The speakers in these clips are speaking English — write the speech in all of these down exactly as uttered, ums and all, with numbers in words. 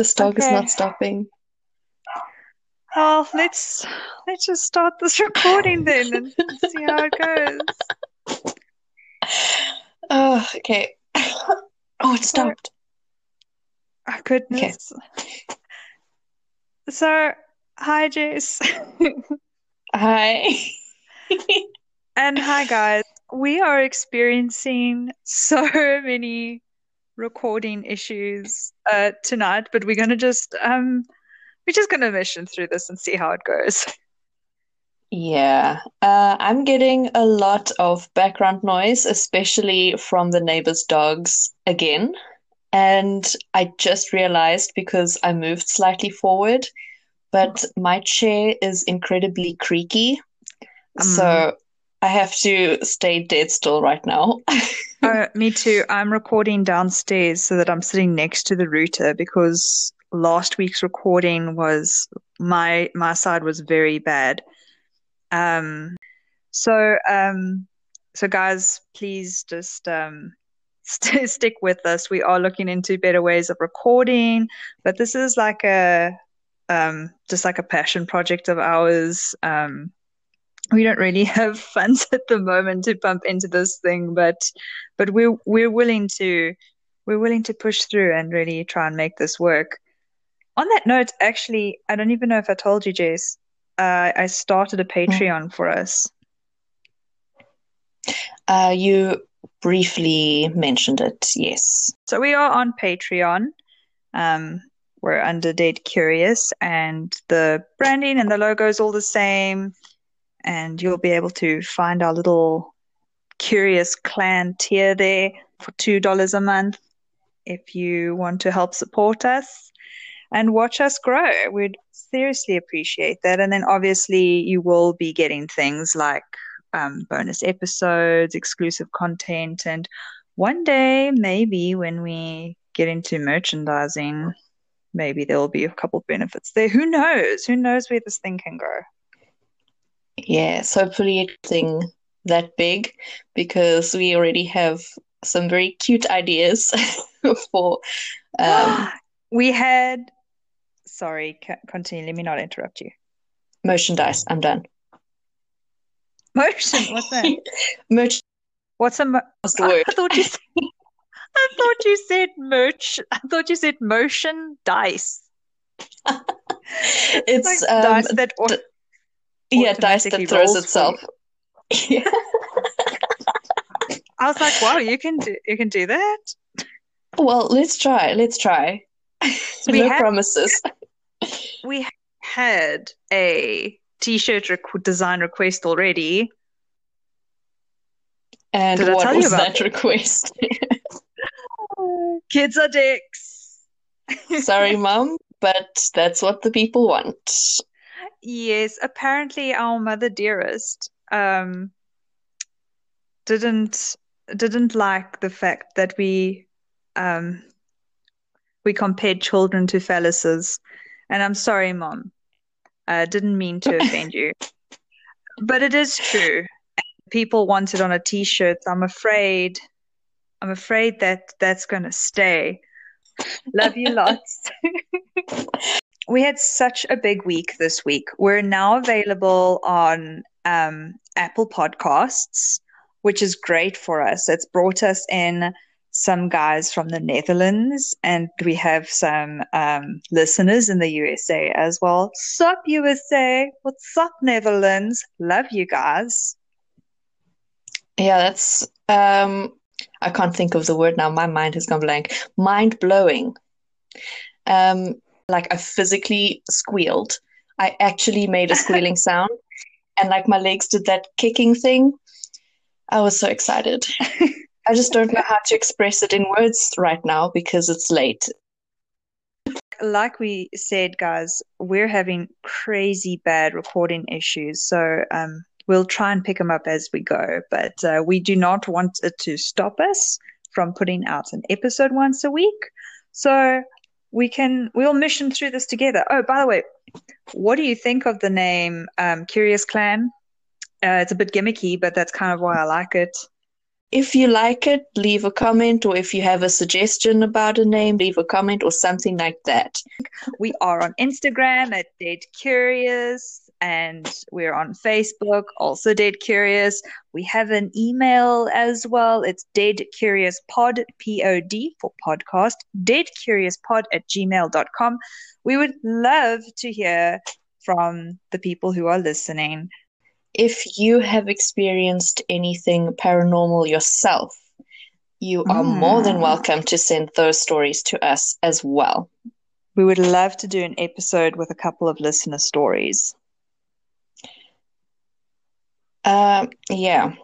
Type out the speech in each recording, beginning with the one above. This dog okay. is not stopping. Well, let's let's just start this recording then and see how it goes. Oh, okay. Oh, it stopped. Oh, goodness. Okay. So, hi, Jess. Hi. And hi, guys. We are experiencing so many recording issues uh, tonight, but we're going to just... um. We're just going to mission through this and see how it goes. Yeah. Uh, I'm getting a lot of background noise, especially from the neighbor's dogs again. And I just realized because I moved slightly forward, but my chair is incredibly creaky. Um, so I have to stay dead still right now. Oh, me too. I'm recording downstairs so that I'm sitting next to the router because... last week's recording was my my side was very bad. Um, so um, so guys, please just um st- stick with us. We are looking into better ways of recording, but this is like a um just like a passion project of ours. Um, we don't really have funds at the moment to pump into this thing, but but we're we're willing to we're willing to push through and really try and make this work. On that note, actually, I don't even know if I told you, Jess, uh, I started a Patreon mm. for us. Uh, you briefly mentioned it, yes. So we are on Patreon. Um, we're under Dead Curious, and the branding and the logo is all the same, and you'll be able to find our little Curious Clan tier there for two dollars a month if you want to help support us. And watch us grow. We'd seriously appreciate that. And then obviously you will be getting things like um, bonus episodes, exclusive content, and one day maybe when we get into merchandising, maybe there will be a couple of benefits there. Who knows? Who knows where this thing can go? Yes, hopefully it's thing that big because we already have some very cute ideas for... Um, we had... Sorry, continue. Let me not interrupt you. Merchandise. I'm done. Merchandise. What's that? Merch. What's a mer- I, I thought you said. I thought you said merch. I thought you said motion dice. It's like um, dice that. Or- d- yeah, dice that throws itself. Yeah. I was like, wow, you can do you can do that. Well, let's try. Let's try. So no we had- promises. We had a t-shirt rec- design request already. And Did what was that it? request? Kids are dicks. Sorry, Mum, but that's what the people want. Yes, apparently our mother dearest um, didn't didn't like the fact that we um, we compared children to phalluses. And I'm sorry, Mom. I didn't mean to offend you. But it is true. People want it on a T-shirt. I'm afraid I'm afraid that that's going to stay. Love you lots. We had such a big week this week. We're now available on um, Apple Podcasts, which is great for us. It's brought us in some guys from the Netherlands, and we have some um, listeners in the U S A as well. Sup, U S A? What's up, Netherlands? Love you guys. Yeah, that's, um, I can't think of the word now. My mind has gone blank. Mind-blowing. Um, like I physically squealed. I actually made a squealing sound, and like my legs did that kicking thing. I was so excited. I just don't know how to express it in words right now because it's late. Like we said, guys, we're having crazy bad recording issues, so um, we'll try and pick them up as we go. But uh, we do not want it to stop us from putting out an episode once a week. So we can we'll mission through this together. Oh, by the way, what do you think of the name um, Curious Clan? Uh, it's a bit gimmicky, but that's kind of why I like it. If you like it, leave a comment, or if you have a suggestion about a name, leave a comment or something like that. We are on Instagram at Dead Curious, and we're on Facebook, also Dead Curious. We have an email as well. It's Dead Curious Pod, P O D for podcast, dead curious pod at gmail dot com. We would love to hear from the people who are listening. If you have experienced anything paranormal yourself, you are mm. more than welcome to send those stories to us as well. We would love to do an episode with a couple of listener stories. Uh, yeah.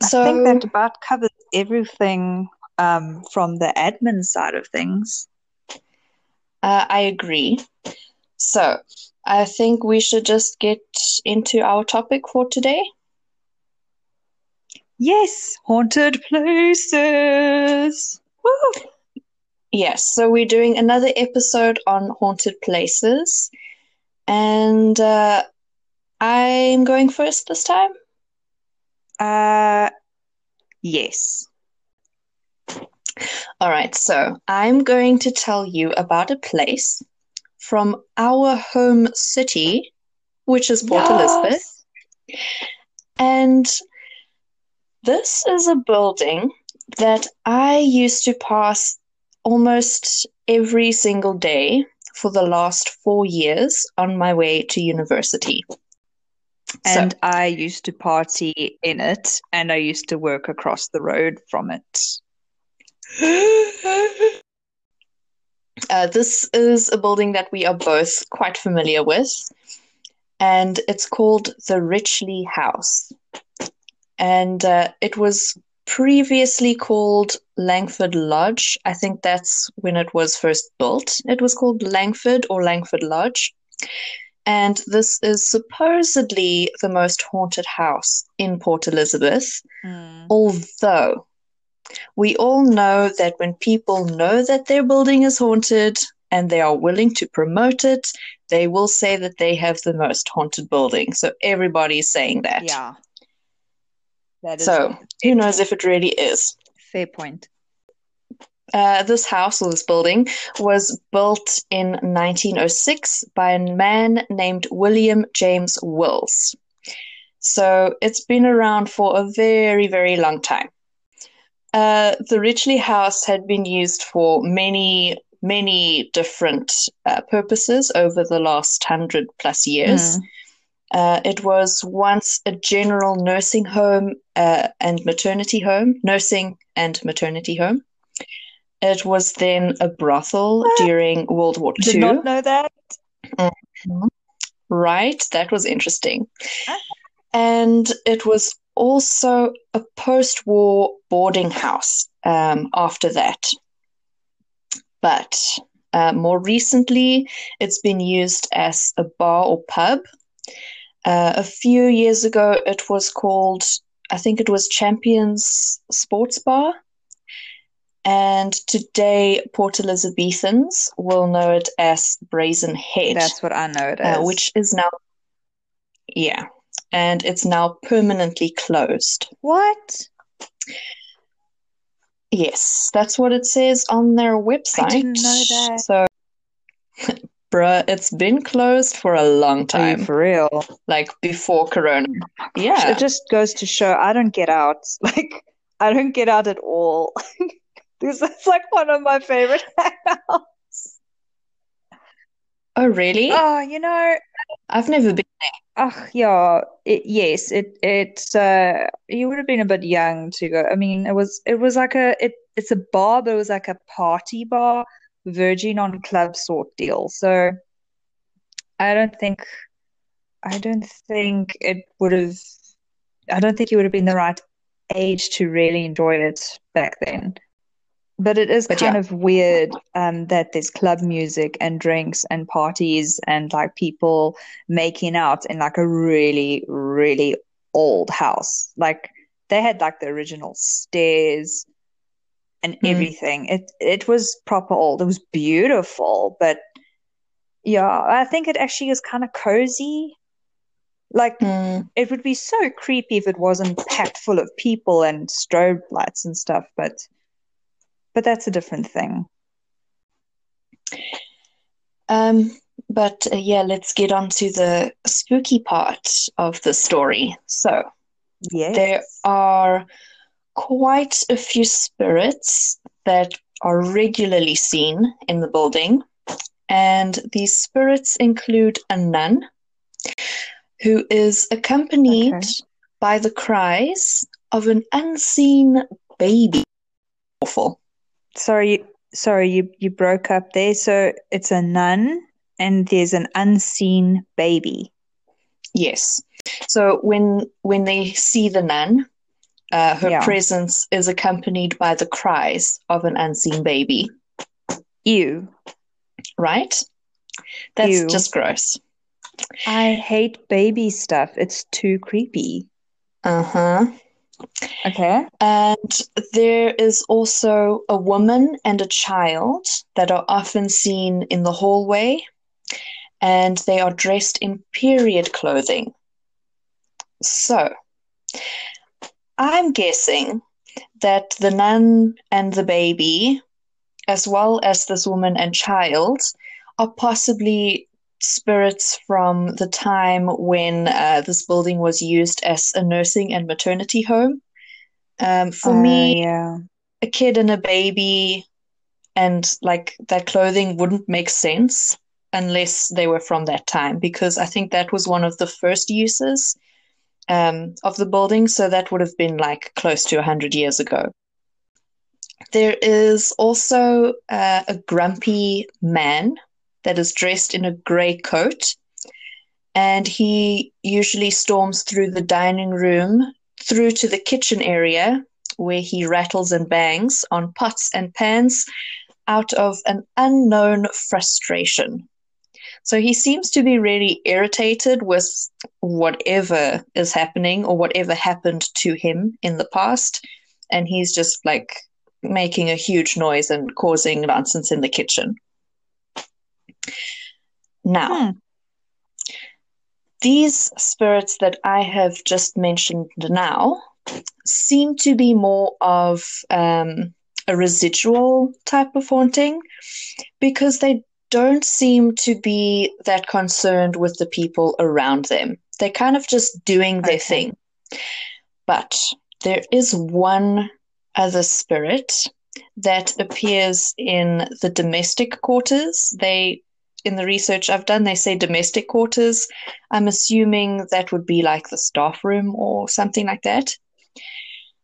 I so, think that about covers everything um, from the admin side of things. Uh, I agree. So I think we should just get into our topic for today. Yes, haunted places. Woo! Yes, so we're doing another episode on haunted places. And uh, I'm going first this time? Uh, yes. All right, so I'm going to tell you about a place from our home city, which is Port yes. Elizabeth. And this is a building that I used to pass almost every single day for the last four years on my way to university. And so, I used to party in it, and I used to work across the road from it. Uh, this is a building that we are both quite familiar with, and it's called the Richley House. And uh, it was previously called Langford Lodge. I think that's when it was first built. It was called Langford or Langford Lodge. And this is supposedly the most haunted house in Port Elizabeth, mm. although we all know that when people know that their building is haunted and they are willing to promote it, they will say that they have the most haunted building. So everybody is saying that. Yeah. That is so who knows if it really is. Fair point. Uh, this house or this building was built in nineteen oh six by a man named William James Wills. So it's been around for a very, very long time. Uh, the Richley House had been used for many, many different uh, purposes over the last hundred plus years. Mm. Uh, it was once a general nursing home uh, and maternity home, nursing and maternity home. It was then a brothel what? during World War Two. Did not know that. Mm-hmm. Right, that was interesting. And it was also a post-war boarding house um, after that. But uh, more recently, it's been used as a bar or pub. Uh, a few years ago, it was called, I think it was Champions Sports Bar. And today, Port Elizabethans will know it as Brazen Head. That's what I know it as. Uh, which is now, yeah. And it's now permanently closed. What? Yes, that's what it says on their website. I didn't know that. So, bruh, it's been closed for a long time. Are you for real? Like before Corona. Oh gosh, yeah. It just goes to show I don't get out. Like, I don't get out at all. This is like one of my favorite hangouts. Oh, really? Oh, you know, I've never been there. Oh, yeah. It, yes, it it uh, you would have been a bit young to go. I mean, it was it was like a it it's a bar, but it was like a party bar, Virgin on club sort deal. So I don't think I don't think it would have. I don't think you would have been the right age to really enjoy it back then. But it is but kind yeah. of weird um, that there's club music and drinks and parties and like people making out in like a really, really old house. Like they had like the original stairs and mm. everything. It it was proper old. It was beautiful. But yeah, I think it actually is kind of cozy. Like, mm. it would be so creepy if it wasn't packed full of people and strobe lights and stuff, but but that's a different thing. Um, but uh, yeah, let's get on to the spooky part of the story. So, yes. There are quite a few spirits that are regularly seen in the building, and these spirits include a nun who is accompanied okay. by the cries of an unseen baby. Awful. Sorry, sorry, you, you broke up there. So it's a nun and there's an unseen baby. Yes. So when when they see the nun, uh, her yeah. presence is accompanied by the cries of an unseen baby. Ew. Right? That's Ew. Just gross. I hate baby stuff. It's too creepy. Uh-huh. Okay. And there is also a woman and a child that are often seen in the hallway, and they are dressed in period clothing. So, I'm guessing that the nun and the baby, as well as this woman and child, are possibly spirits from the time when uh, this building was used as a nursing and maternity home. Um, for uh, me, yeah. a kid and a baby and like that clothing wouldn't make sense unless they were from that time, because I think that was one of the first uses um, of the building. So that would have been like close to one hundred years ago. There is also uh, a grumpy man that is dressed in a grey coat, and he usually storms through the dining room, through to the kitchen area, where he rattles and bangs on pots and pans out of an unknown frustration. So he seems to be really irritated with whatever is happening or whatever happened to him in the past, and he's just like making a huge noise and causing nonsense in the kitchen. Now, hmm. these spirits that I have just mentioned now seem to be more of um, a residual type of haunting, because they don't seem to be that concerned with the people around them. They're kind of just doing their okay. thing. But there is one other spirit that appears in the domestic quarters. They, in the research I've done, they say domestic quarters. I'm assuming that would be like the staff room or something like that.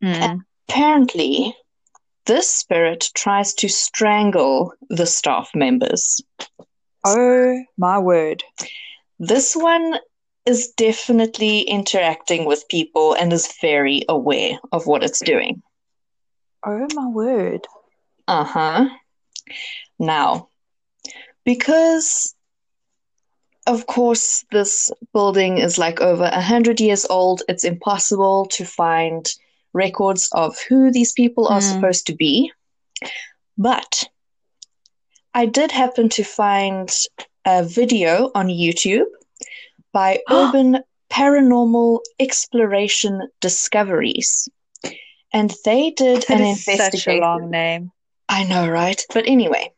Mm. Apparently, this spirit tries to strangle the staff members. Oh, my word. This one is definitely interacting with people and is very aware of what it's doing. Oh, my word. Uh-huh. Now, because, of course, this building is like over one hundred years old, it's impossible to find records of who these people are mm. supposed to be. But I did happen to find a video on YouTube by Urban Paranormal Exploration Discoveries. And they did that an investigation. Such a long name. I know, right? But anyway,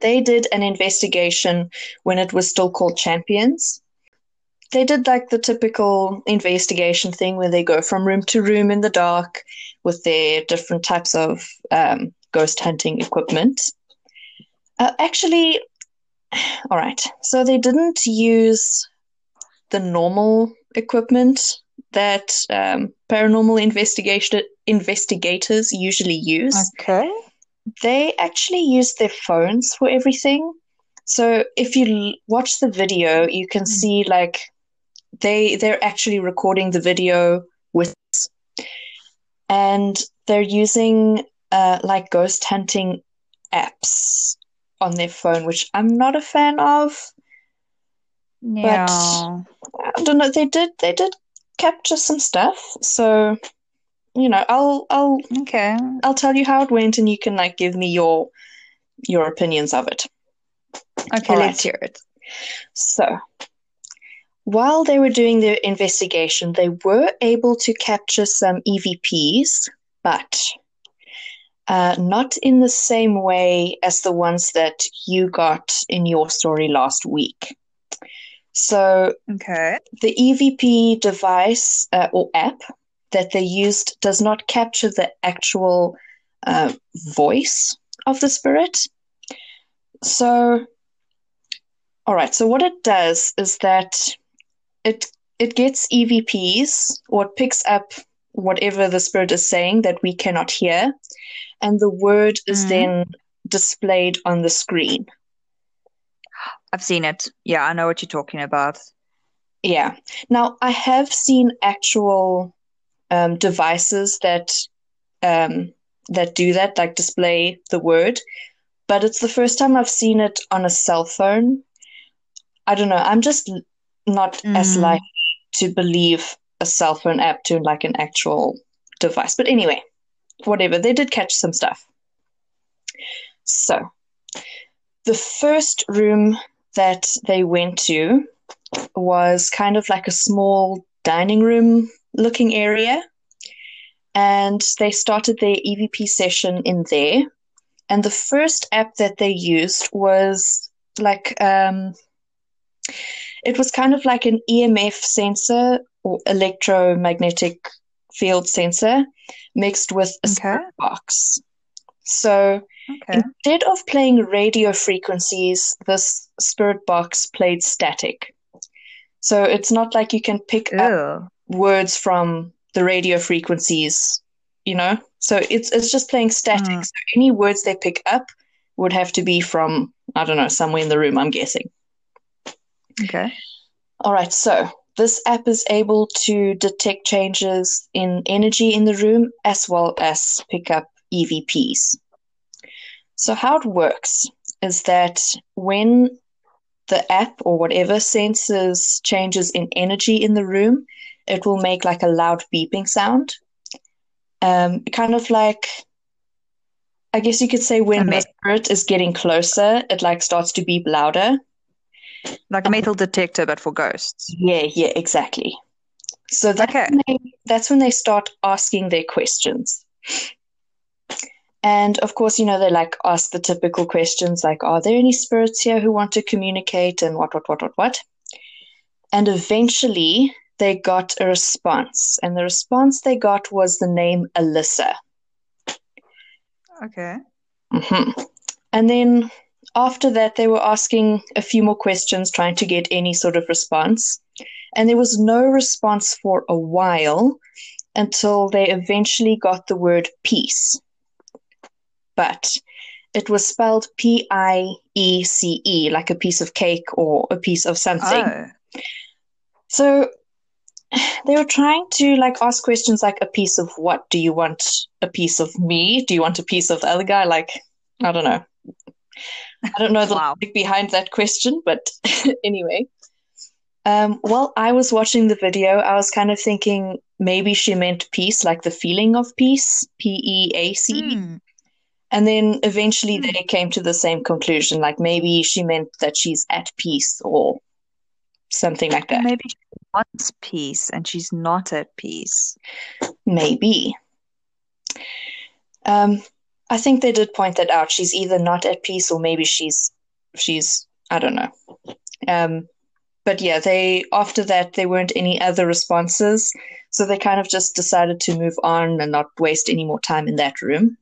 they did an investigation when it was still called Champions. They did like the typical investigation thing where they go from room to room in the dark with their different types of um, ghost hunting equipment. Uh, actually, all right. So they didn't use the normal equipment that um, paranormal investigation investigators usually use. Okay. They actually use their phones for everything. So if you l- watch the video, you can see like they they're actually recording the video with, and they're using uh, like ghost hunting apps on their phone, which I'm not a fan of. Yeah. But I don't know. They did. They did. capture some stuff, so you know I'll I'll okay I'll tell you how it went, and you can like give me your your opinions of it. Okay, all let's right. hear it. So while they were doing their investigation, they were able to capture some E V Ps, but uh, not in the same way as the ones that you got in your story last week. So okay. The E V P device uh, or app that they used does not capture the actual uh, voice of the spirit. So, all right. So what it does is that it it gets E V Ps, or it picks up whatever the spirit is saying that we cannot hear, and the word is mm. then displayed on the screen. I've seen it. Yeah, I know what you're talking about. Yeah. Now, I have seen actual um, devices that um, that do that, like display the word, but it's the first time I've seen it on a cell phone. I don't know. I'm just not mm. as likely to believe a cell phone app to like an actual device. But anyway, whatever. They did catch some stuff. So the first room that they went to was kind of like a small dining room looking area. And they started their E V P session in there. And the first app that they used was like, um, it was kind of like an E M F sensor or electromagnetic field sensor mixed with a okay. spirit box. So okay. instead of playing radio frequencies, this spirit box played static. So it's not like you can pick Ew. up words from the radio frequencies, you know? So it's it's just playing static. Mm. So any words they pick up would have to be from, I don't know, somewhere in the room, I'm guessing. Okay. All right. So this app is able to detect changes in energy in the room as well as pick up E V Ps. So how it works is that when the app or whatever senses changes in energy in the room, it will make like a loud beeping sound. Um, kind of like, I guess you could say when the spirit is getting closer, it like starts to beep louder. Like a metal detector, but for ghosts. Yeah, yeah, exactly. So that's, okay. when they, that's when they start asking their questions. And, of course, you know, they, like, ask the typical questions, like, are there any spirits here who want to communicate and what, what, what, what, what? And eventually they got a response. And the response they got was the name Alyssa. Okay. Mm-hmm. And then after that, they were asking a few more questions, trying to get any sort of response. And there was no response for a while until they eventually got the word peace. But it was spelled P I E C E, like a piece of cake or a piece of something. Oh. So they were trying to like ask questions like, a piece of what? Do you want a piece of me? Do you want a piece of the other guy? Like, I don't know. I don't know the wow. logic behind that question, but anyway. Um, while I was watching the video, I was kind of thinking maybe she meant peace, like the feeling of peace, P E A C E. Hmm. And then eventually they came to the same conclusion, like maybe she meant that she's at peace or something like that. Maybe she wants peace and she's not at peace. Maybe. Um, I think they did point that out. She's either not at peace or maybe she's, she's I don't know. Um, but yeah, they after that, there weren't any other responses. So they kind of just decided to move on and not waste any more time in that room.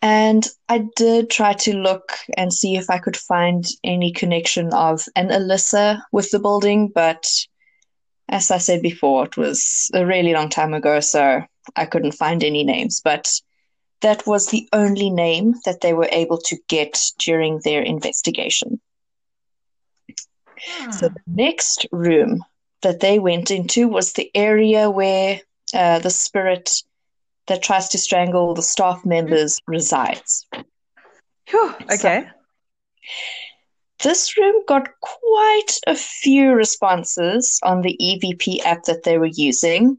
And I did try to look and see if I could find any connection of an Alyssa with the building, but as I said before, it was a really long time ago, so I couldn't find any names. But that was the only name that they were able to get during their investigation. Hmm. So the next room that they went into was the area where uh, the spirit that tries to strangle the staff members resides. Whew, okay. So, this room got quite a few responses on the E V P app that they were using. Um,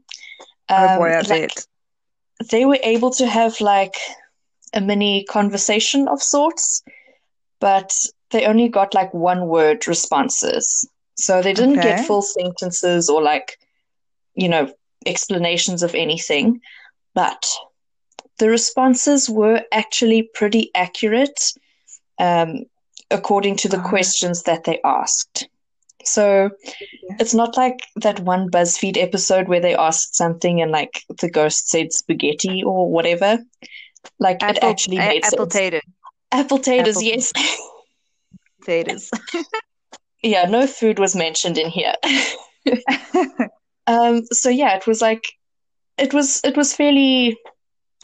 oh boy, I like, bet. They were able to have like a mini conversation of sorts, but they only got like one word responses. So they didn't okay. get full sentences or, like, you know, explanations of anything. But the responses were actually pretty accurate um, according to the oh. questions that they asked. So yeah. it's not like that one BuzzFeed episode where they asked something and, like, the ghost said spaghetti or whatever. Like, apple, it actually a- made apple sense. Tater. Apple taters, apple yes. Taters. Yeah, no food was mentioned in here. um, so, yeah, it was like, it was it was fairly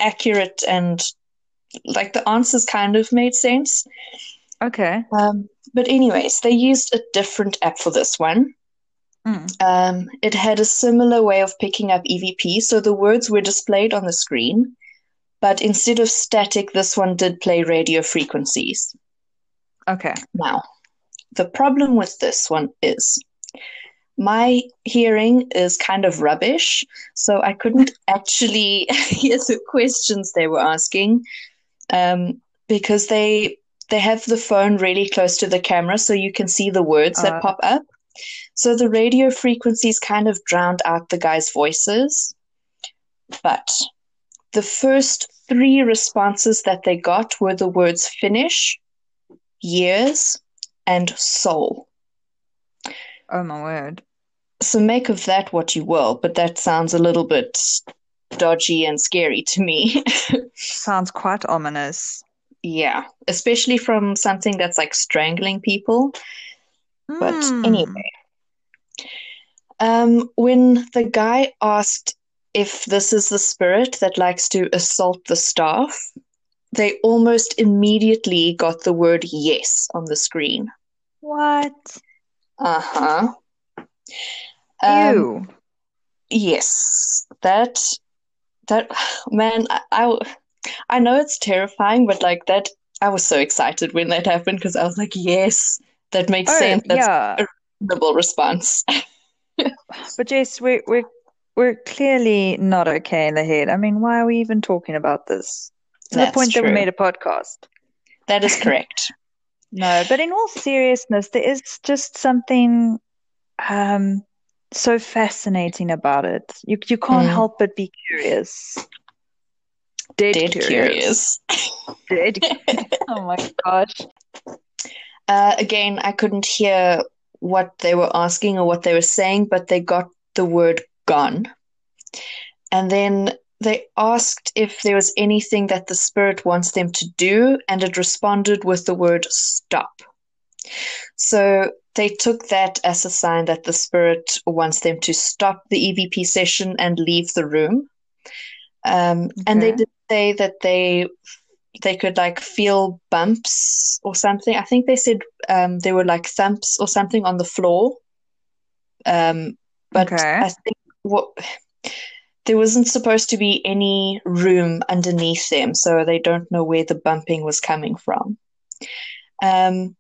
accurate and, like, the answers kind of made sense. Okay. Um, but anyways, they used a different app for this one. Mm. Um, it had a similar way of picking up E V P, so the words were displayed on the screen, but instead of static, this one did play radio frequencies. Okay. Now, the problem with this one is my hearing is kind of rubbish, so I couldn't actually hear the questions they were asking um, because they... They have the phone really close to the camera so you can see the words uh, that pop up. So the radio frequencies kind of drowned out the guys' voices. But the first three responses that they got were the words finish, years, and soul. Oh, my word. So make of that what you will, but that sounds a little bit dodgy and scary to me. Sounds quite ominous. Yeah, especially from something that's, like, strangling people. Mm. But anyway, um, when the guy asked if this is the spirit that likes to assault the staff, they almost immediately got the word yes on the screen. What? Uh-huh. Um, Ew. Yes, that, that, man, I... I I know it's terrifying, but, like, that, I was so excited when that happened because I was like, yes, that makes oh, sense. That's yeah. a reasonable response. But, Jess, we're, we're, we're clearly not okay in the head. I mean, why are we even talking about this? To That's the point true. That we made a podcast. That is correct. No, but in all seriousness, there is just something um, so fascinating about it. You, you can't mm. help but be curious. Dead, Dead Curious. Curious. Dead. Oh, my gosh. Uh, again, I couldn't hear what they were asking or what they were saying, but they got the word gone. And then they asked if there was anything that the spirit wants them to do, and it responded with the word stop. So they took that as a sign that the spirit wants them to stop the E V P session and leave the room. Um, okay. And they did say that they they could, like, feel bumps or something. I think they said um, there were, like, thumps or something on the floor. Um, but okay. I think what there wasn't supposed to be any room underneath them, so they don't know where the bumping was coming from. Um,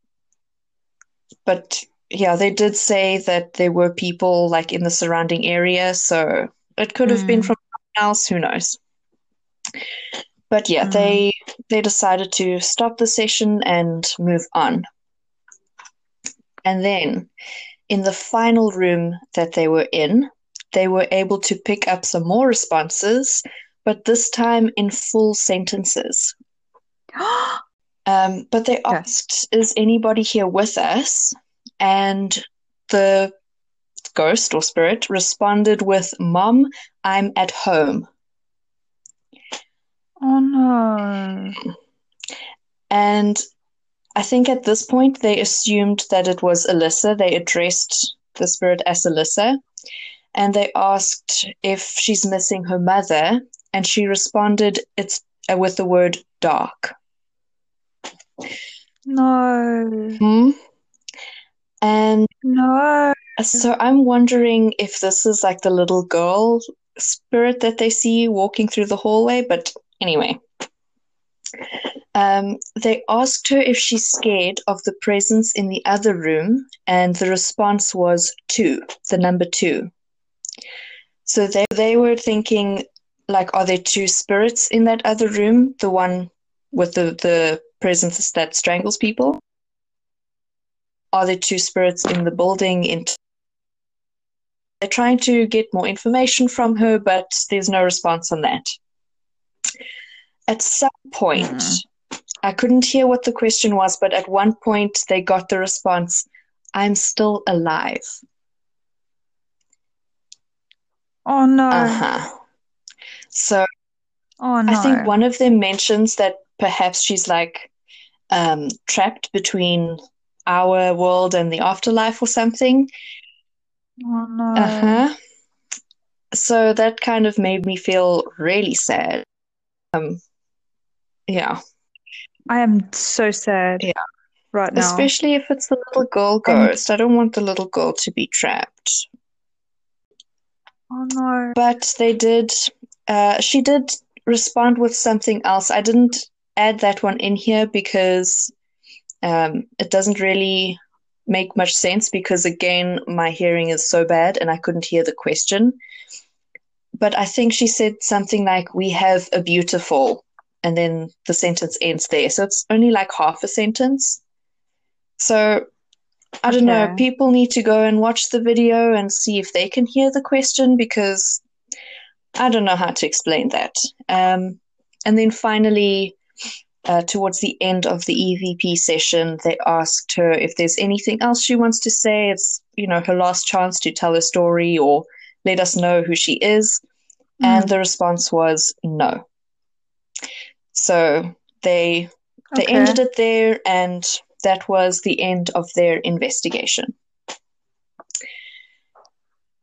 but, yeah, they did say that there were people, like, in the surrounding area, so it could have mm. been from else, who knows? But yeah, mm. they they decided to stop the session and move on. And then in the final room that they were in, they were able to pick up some more responses, but this time in full sentences. um, but they asked, yeah. Is anybody here with us? And the ghost or spirit responded with, Mom, I'm at home. Oh, no. And I think at this point they assumed that it was Alyssa. They addressed the spirit as Alyssa, and they asked if she's missing her mother, and she responded it's uh, with the word dark. No. Hmm? And no. So I'm wondering if this is, like, the little girl spirit that they see walking through the hallway. But anyway, um, they asked her if she's scared of the presence in the other room. And the response was two, the number two. So they, they were thinking, like, are there two spirits in that other room? The one with the, the presence that strangles people? are there two spirits in the building? In t- They're trying to get more information from her, but there's no response on that. At some point, mm-hmm. I couldn't hear what the question was, but at one point they got the response, I'm still alive. Oh, no. Uh-huh. So oh, no. I think one of them mentions that perhaps she's like um, trapped between our world and the afterlife or something. Oh, no. Uh-huh. So that kind of made me feel really sad. Um, yeah. I am so sad yeah. right now. Especially if it's the little girl ghost. I don't want the little girl to be trapped. Oh, no. But they did, uh, she did respond with something else. I didn't add that one in here because um, it doesn't really make much sense because, again, my hearing is so bad and I couldn't hear the question. But I think she said something like, we have a beautiful, and then the sentence ends there. So it's only like half a sentence. So I don't okay. know, people need to go and watch the video and see if they can hear the question because I don't know how to explain that. Um, and then finally, uh, towards the end of the E V P session, they asked her if there's anything else she wants to say. It's, you know, her last chance to tell her story or let us know who she is. And the response was no. So they they okay. ended it there, and that was the end of their investigation.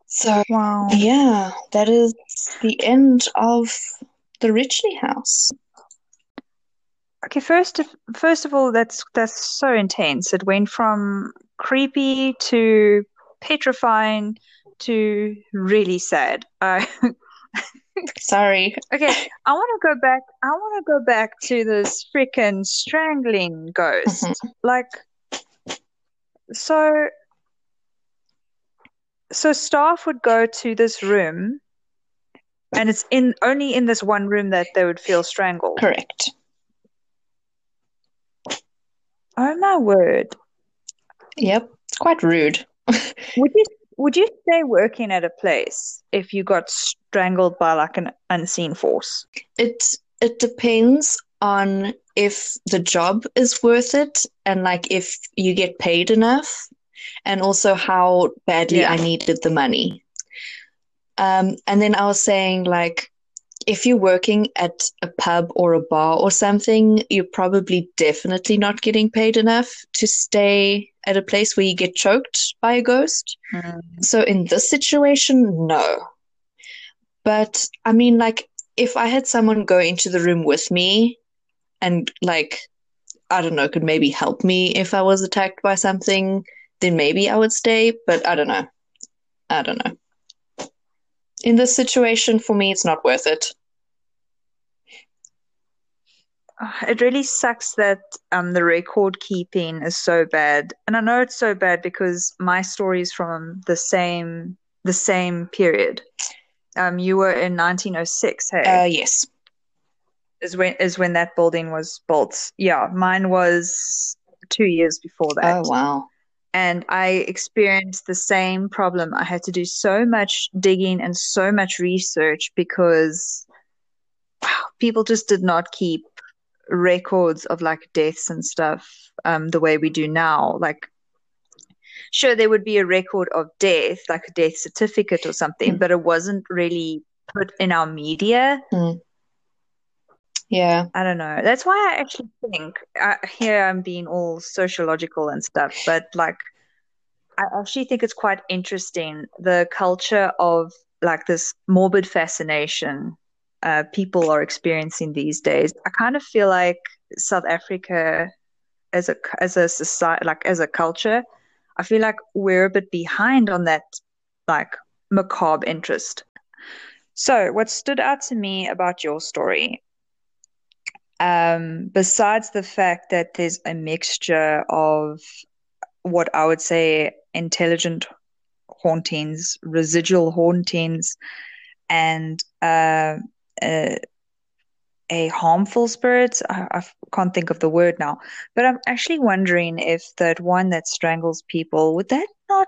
So wow. yeah, that is the end of the Richley House. Okay, first of, first of all, that's that's so intense. It went from creepy to petrifying to really sad. Uh, Sorry. Okay, I want to go back. I want to go back to this freaking strangling ghost. Mm-hmm. Like, so, so staff would go to this room, and it's in only in this one room that they would feel strangled. Correct. Oh my word. Yep, it's quite rude. Would you? Would you stay working at a place if you got strangled by like an unseen force? It it depends on if the job is worth it and like if you get paid enough and also how badly yeah. I needed the money. Um, and then I was saying like if you're working at a pub or a bar or something, you're probably definitely not getting paid enough to stay at a place where you get choked by a ghost. Mm. So in this situation, no. But I mean, like, if I had someone go into the room with me and, like, I don't know, could maybe help me if I was attacked by something, then maybe I would stay. But I don't know. I don't know. In this situation, for me, it's not worth it. It really sucks that um, the record keeping is so bad. And I know it's so bad because my story is from the same the same period. Um, you were in nineteen oh six, hey? Uh, yes. Is when, is when that building was built. Yeah, mine was two years before that. Oh, wow. And I experienced the same problem. I had to do so much digging and so much research because wow, people just did not keep records of like deaths and stuff um, the way we do now. Like, sure, there would be a record of death, like a death certificate or something, mm. but it wasn't really put in our media. Mm. Yeah. I don't know. That's why I actually think, I, here I'm being all sociological and stuff, but like I actually think it's quite interesting, the culture of like this morbid fascination uh, people are experiencing these days. I kind of feel like South Africa as a, as a society, like as a culture, I feel like we're a bit behind on that like macabre interest. So what stood out to me about your story, Um, besides the fact that there's a mixture of what I would say intelligent hauntings, residual hauntings, and uh, uh, a harmful spirit. I, I can't think of the word now, but I'm actually wondering if that one that strangles people, would that not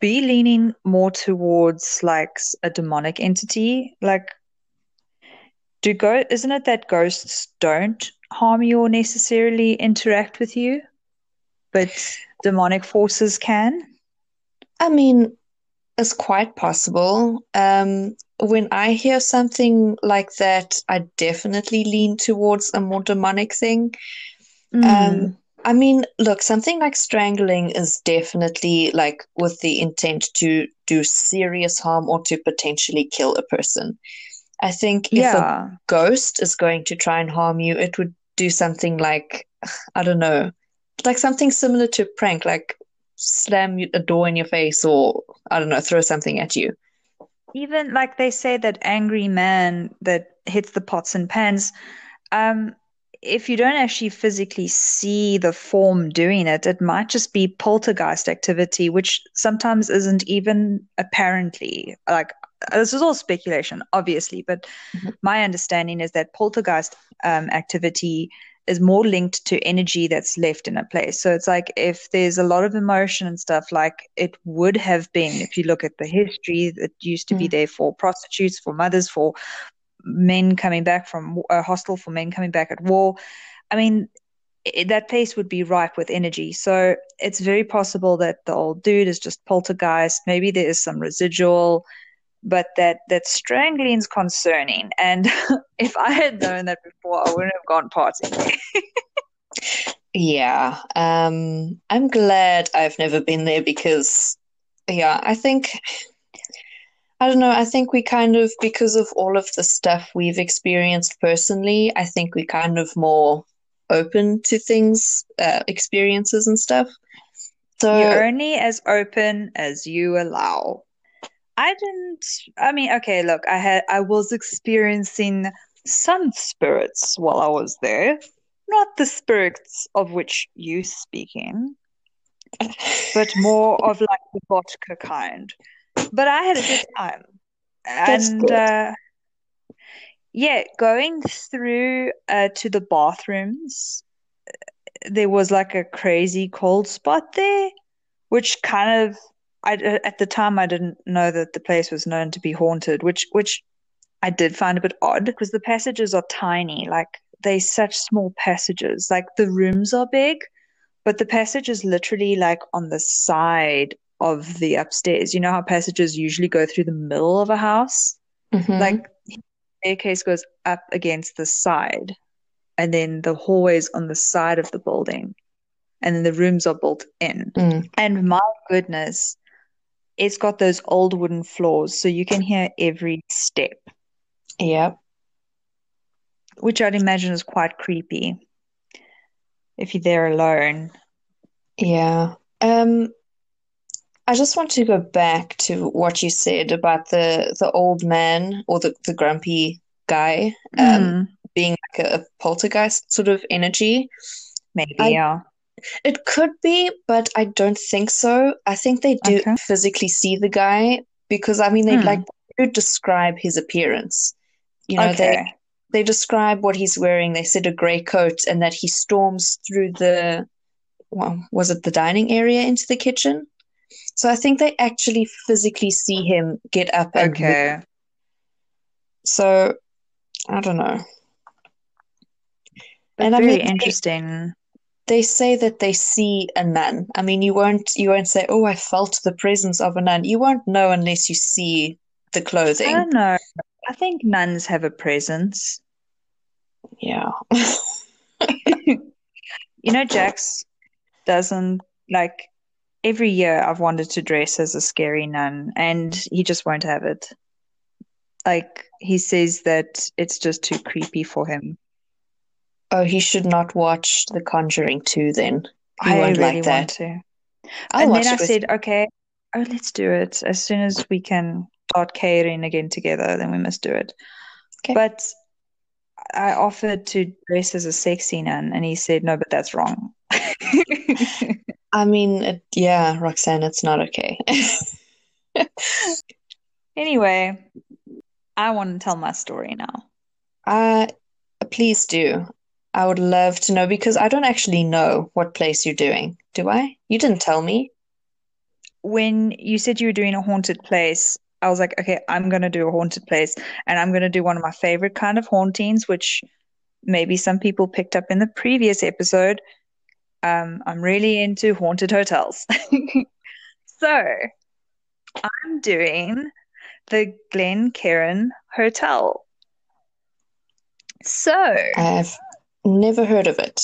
be leaning more towards like a demonic entity? Like, do go isn't it that ghosts don't harm you or necessarily interact with you, but demonic forces can? I mean, it's quite possible. Um, when I hear something like that, I definitely lean towards a more demonic thing. Mm. Um, I mean, look, something like strangling is definitely like with the intent to do serious harm or to potentially kill a person. I think if yeah. a ghost is going to try and harm you, it would do something like, I don't know, like something similar to a prank, like slam a door in your face or, I don't know, throw something at you. Even like they say that angry man that hits the pots and pans, um, if you don't actually physically see the form doing it, it might just be poltergeist activity, which sometimes isn't even apparently like, this is all speculation, obviously, but mm-hmm. my understanding is that poltergeist um, activity is more linked to energy that's left in a place. So it's like if there's a lot of emotion and stuff, like it would have been, if you look at the history, it used to mm. be there for prostitutes, for mothers, for men coming back from a hostel, for men coming back at war. I mean, it, that place would be ripe with energy. So it's very possible that the old dude is just poltergeist. Maybe there is some residual, but that, that strangling's concerning. And if I had known that before, I wouldn't have gone partying. yeah. Um, I'm glad I've never been there because, yeah, I think, I don't know, I think we kind of, because of all of the stuff we've experienced personally, I think we kind of more open to things, uh, experiences and stuff. So you're only as open as you allow. I didn't, I mean, okay, look, I had, I was experiencing some spirits while I was there, not the spirits of which you're speaking, but more of like the vodka kind. But I had a good time. That's and, good. Uh, yeah, going through uh, to the bathrooms, there was like a crazy cold spot there, which kind of, I, at the time, I didn't know that the place was known to be haunted, which which I did find a bit odd because the passages are tiny. Like, they're such small passages. Like, the rooms are big, but the passage is literally, like, on the side of the upstairs. You know how passages usually go through the middle of a house? Mm-hmm. Like, the staircase goes up against the side, and then the hallway's on the side of the building, and then the rooms are built in. Mm. And my goodness, it's got those old wooden floors, so you can hear every step. Yeah. Which I'd imagine is quite creepy if you're there alone. Yeah. Um, I just want to go back to what you said about the, the old man or the, the grumpy guy um, mm. being like a, a poltergeist sort of energy. Maybe, I- yeah. It could be, but I don't think so. I think they do okay. physically see the guy because, I mean, they mm. like do describe his appearance. You know, okay. they they describe what he's wearing. They said a grey coat and that he storms through the, well, was it the dining area into the kitchen? So I think they actually physically see him get up. And okay. Move. So I don't know. But and very I mean, interesting. They say that they see a nun. I mean, you won't you won't say, "Oh, I felt the presence of a nun." You won't know unless you see the clothing. I don't know. I think nuns have a presence. Yeah. You know, Jax doesn't, like, every year I've wanted to dress as a scary nun, and he just won't have it. Like, he says that it's just too creepy for him. Oh, he should not watch The Conjuring two then. He I won't really like that. Want to. I'll and watch then I with... said, okay, oh, let's do it. As soon as we can start catering again together, then we must do it. Okay. But I offered to dress as a sexy nun, and he said, no, but that's wrong. I mean, it, yeah, Roxanne, it's not okay. Anyway, I want to tell my story now. Uh please do. I would love to know, because I don't actually know what place you're doing, do I? You didn't tell me. When you said you were doing a haunted place, I was like, okay, I'm going to do a haunted place, and I'm going to do one of my favorite kind of hauntings, which maybe some people picked up in the previous episode. Um, I'm really into haunted hotels. So I'm doing the Glencairn Hotel. So I've never heard of it.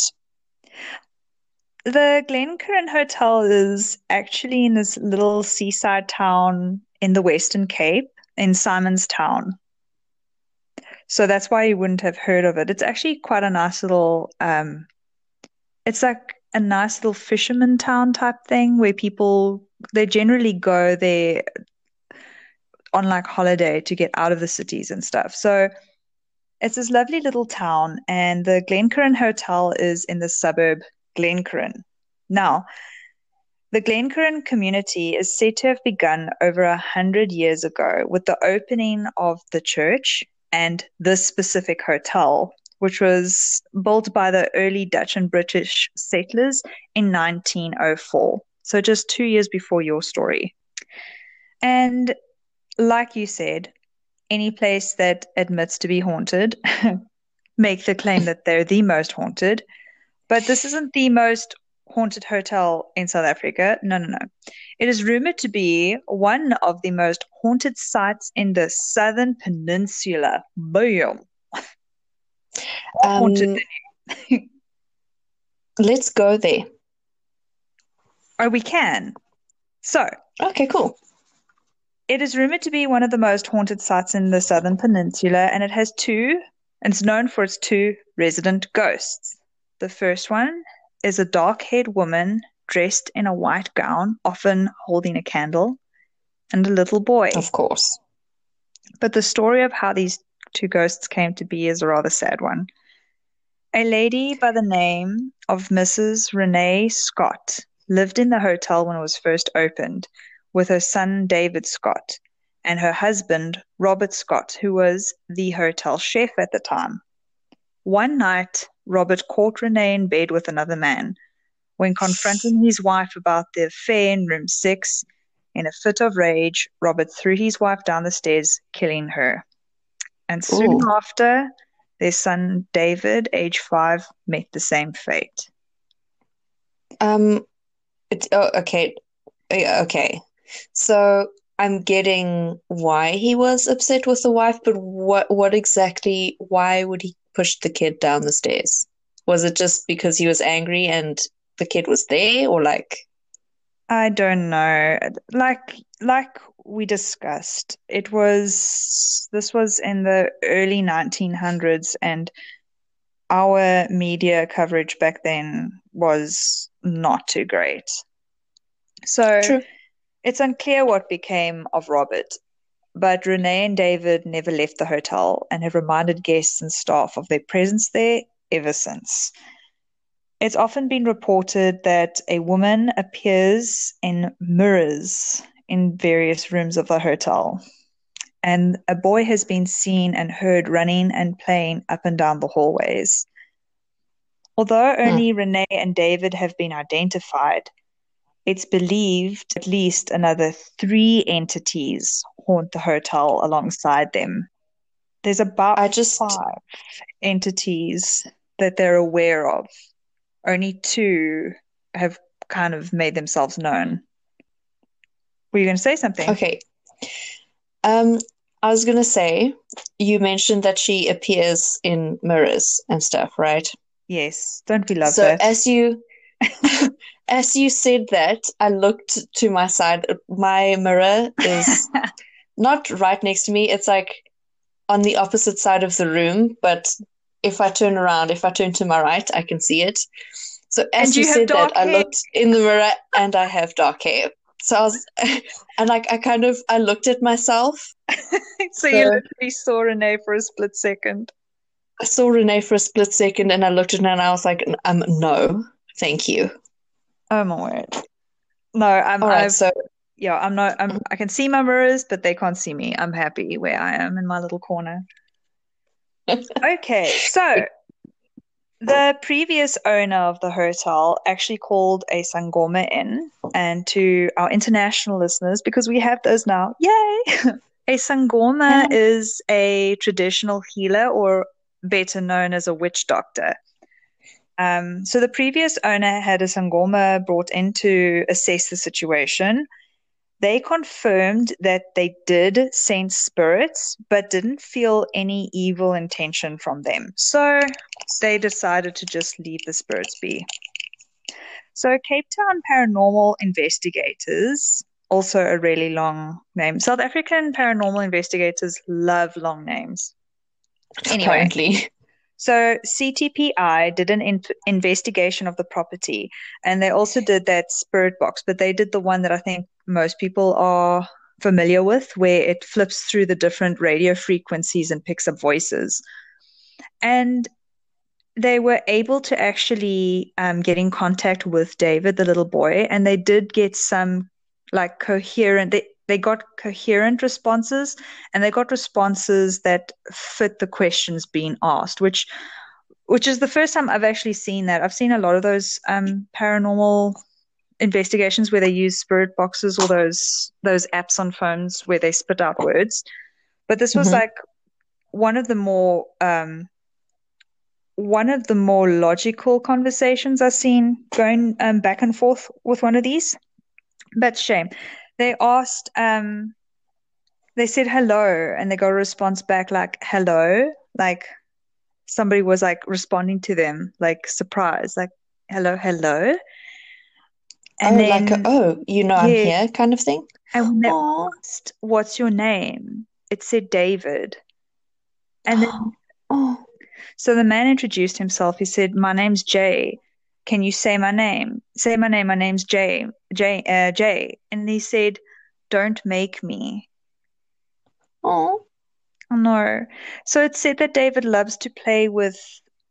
The Glencairn Hotel is actually in this little seaside town in the Western Cape, in Simon's Town. So that's why you wouldn't have heard of it. It's actually quite a nice little, um, it's like a nice little fisherman town type thing where people, they generally go there on like holiday to get out of the cities and stuff. So it's this lovely little town, and the Glencairn Hotel is in the suburb Glencairn. Now, the Glencairn community is said to have begun over a hundred years ago with the opening of the church and this specific hotel, which was built by the early Dutch and British settlers in nineteen oh four. So just two years before your story. And like you said, any place that admits to be haunted make the claim that they're the most haunted. But this isn't the most haunted hotel in South Africa. No, no, no. It is rumored to be one of the most haunted sites in the Southern Peninsula. Boom. Haunted. Um, let's go there. Oh, we can. So. Okay, cool. It is rumored to be one of the most haunted sites in the Southern Peninsula, and it has two, and it's known for its two resident ghosts. The first one is a dark-haired woman dressed in a white gown, often holding a candle, and a little boy. Of course. But the story of how these two ghosts came to be is a rather sad one. A lady by the name of Missus Renee Scott lived in the hotel when it was first opened, with her son David Scott and her husband Robert Scott, who was the hotel chef at the time. One night, Robert caught Renee in bed with another man. When confronting his wife about the affair in room six, in a fit of rage, Robert threw his wife down the stairs, killing her. And soon Ooh. after, their son David, age five, met the same fate. Um, it's, oh, okay, okay. So I'm getting why he was upset with the wife, but what what exactly, why would he push the kid down the stairs? Was it just because he was angry and the kid was there, or like? I don't know. Like like we discussed, it was, this was in the early nineteen hundreds, and our media coverage back then was not too great. So. True. It's unclear what became of Robert, but Renee and David never left the hotel and have reminded guests and staff of their presence there ever since. It's often been reported that a woman appears in mirrors in various rooms of the hotel, and a boy has been seen and heard running and playing up and down the hallways. Although only yeah. Renee and David have been identified, it's believed at least another three entities haunt the hotel alongside them. There's about I just, five entities that they're aware of. Only two have kind of made themselves known. Were you going to say something? Okay. Um, I was going to say, you mentioned that she appears in mirrors and stuff, right? Yes. Don't we love so that? So as you... As you said that, I looked to my side. My mirror is not right next to me. It's like on the opposite side of the room. But if I turn around, if I turn to my right, I can see it. So as and you, you said that, hair. I looked in the mirror and I have dark hair. So I was, and like I kind of, I looked at myself. so, so you literally saw Renee for a split second. I saw Renee for a split second and I looked at her and I was like, um, no, thank you. Oh my word! No, I'm. Right, so yeah, I'm not. I'm, I can see my mirrors, but they can't see me. I'm happy where I am in my little corner. Okay, so The previous owner of the hotel actually called a Sangoma inn, and to our international listeners, because we have those now, yay! A Sangoma yeah. is a traditional healer, or better known as a witch doctor. Um, so the previous owner had a Sangoma brought in to assess the situation. They confirmed that they did sense spirits, but didn't feel any evil intention from them. So they decided to just leave the spirits be. So Cape Town Paranormal Investigators, also a really long name. South African Paranormal Investigators love long names. Anyway. Apparently. So C T P I did an in- investigation of the property, and they also did that spirit box, but they did the one that I think most people are familiar with, where it flips through the different radio frequencies and picks up voices. And they were able to actually um, get in contact with David, the little boy, and they did get some like coherent... They- They got coherent responses, and they got responses that fit the questions being asked, which which is the first time I've actually seen that. I've seen a lot of those um, paranormal investigations where they use spirit boxes or those those apps on phones where they spit out words. But this was mm-hmm. like one of the more um, one of the more logical conversations I've seen going um, back and forth with one of these. But shame. They asked, um, they said hello, and they got a response back like hello, like somebody was like responding to them, like surprise, like hello, hello. And oh, then, like, a, oh, you know, yeah, I'm here kind of thing. And when they Aww. asked, what's your name? It said David. And then, oh. so the man introduced himself. He said, my name's Jay. Can you say my name? Say my name. My name's Jay. Jay. Uh, Jay. And he said, don't make me. Oh. Oh, no. So it said that David loves to play with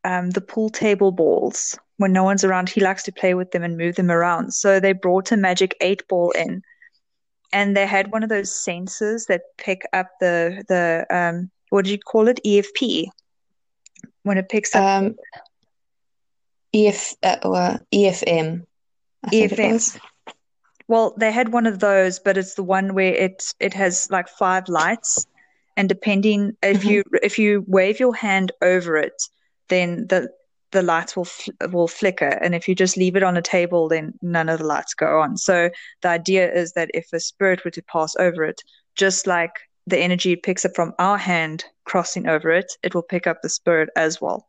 um, the pool table balls. When no one's around, he likes to play with them and move them around. So they brought a magic eight ball in. And they had one of those sensors that pick up the, the um, what do you call it? E F P. When it picks up... Um- E F uh, uh, E F M. I think E F M. It was. Well, they had one of those, but it's the one where it it has like five lights, and depending mm-hmm. if you if you wave your hand over it, then the the lights will will flicker, and if you just leave it on a table, then none of the lights go on. So the idea is that if a spirit were to pass over it, just like the energy it picks up from our hand crossing over it, it will pick up the spirit as well.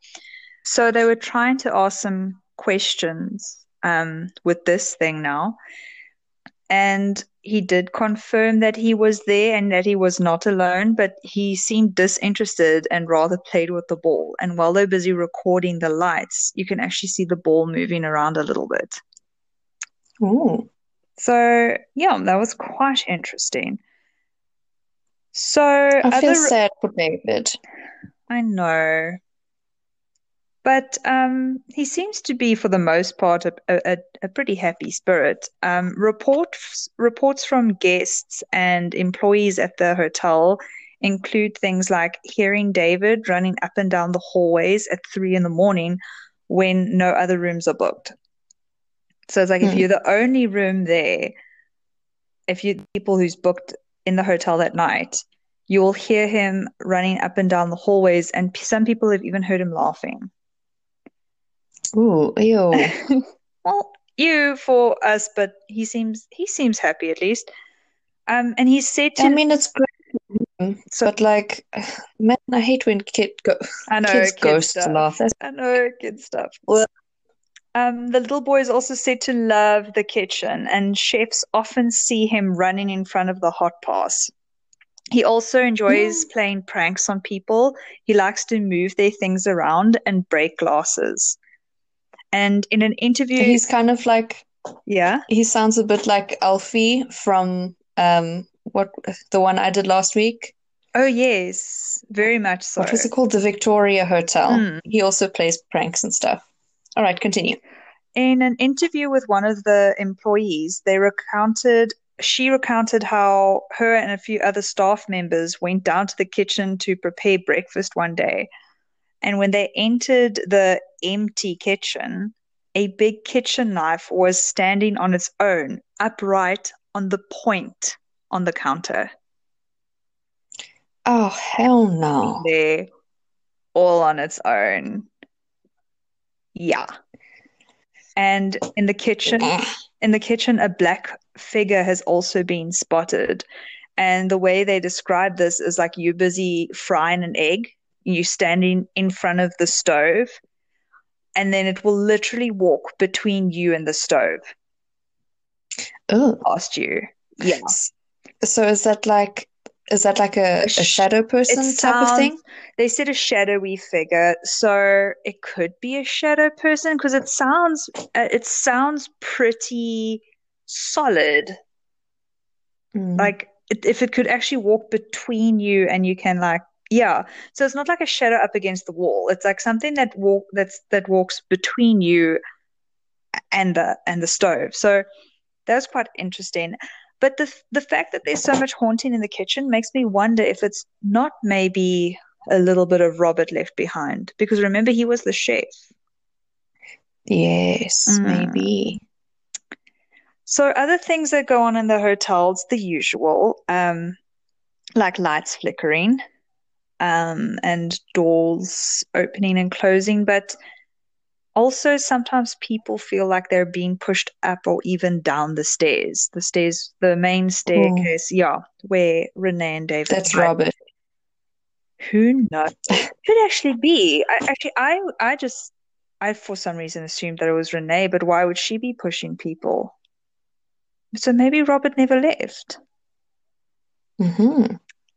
So they were trying to ask some questions um, with this thing now. And he did confirm that he was there and that he was not alone, but he seemed disinterested and rather played with the ball. And while they're busy recording the lights, you can actually see the ball moving around a little bit. Ooh. So, yeah, that was quite interesting. So I feel other... sad for David. I know. But um, he seems to be, for the most part, a, a, a pretty happy spirit. Um, reports reports from guests and employees at the hotel include things like hearing David running up and down the hallways at three in the morning when no other rooms are booked. So it's like mm. if you're the only room there, if you're the people who's booked in the hotel that night, you will hear him running up and down the hallways, and p- some people have even heard him laughing. Ooh, ew. Well, ew for us, but he seems he seems happy at least. Um, and he said to I mean, it's great, so, but like, man, I hate when kid go- I know, kids kid ghosts stuff. laugh. That's- I know, kid stuff. Well, um, the little boy is also said to love the kitchen, and chefs often see him running in front of the hot pass. He also enjoys yeah. playing pranks on people. He likes to move their things around and break glasses. And in an interview... He's kind of like... Yeah? He sounds a bit like Alfie from um what the one I did last week. Oh, yes. Very much so. What was it called? The Victoria Hotel. Mm. He also plays pranks and stuff. All right, continue. In an interview with one of the employees, they recounted... She recounted how her and a few other staff members went down to the kitchen to prepare breakfast one day. And when they entered the empty kitchen, a big kitchen knife was standing on its own, upright on the point on the counter. Oh, hell no. There, all on its own. Yeah. And in the kitchen, in the kitchen, a black figure has also been spotted. And the way they describe this is like you're busy frying an egg, you're standing in front of the stove, and then it will literally walk between you and the stove. Oh. Past you. Yes. So is that like is that like a, a, sh- a shadow person type sounds, of thing? They said a shadowy figure, so it could be a shadow person because it sounds it sounds pretty solid. Mm. Like if it could actually walk between you and you can like, yeah. So it's not like a shadow up against the wall. It's like something that walk that's that walks between you and the and the stove. So that's quite interesting. But the the fact that there's so much haunting in the kitchen makes me wonder if it's not maybe a little bit of Robert left behind. Because remember, he was the chef. Yes, mm. maybe. So other things that go on in the hotels, the usual, um, like lights flickering um, and doors opening and closing. But also sometimes people feel like they're being pushed up or even down the stairs, the stairs, the main staircase, mm. yeah, where Renee and David. That's died. Robert. Who knows? It could actually be. I, actually, I, I just, I for some reason assumed that it was Renee, but why would she be pushing people? So maybe Robert never left. Mm-hmm.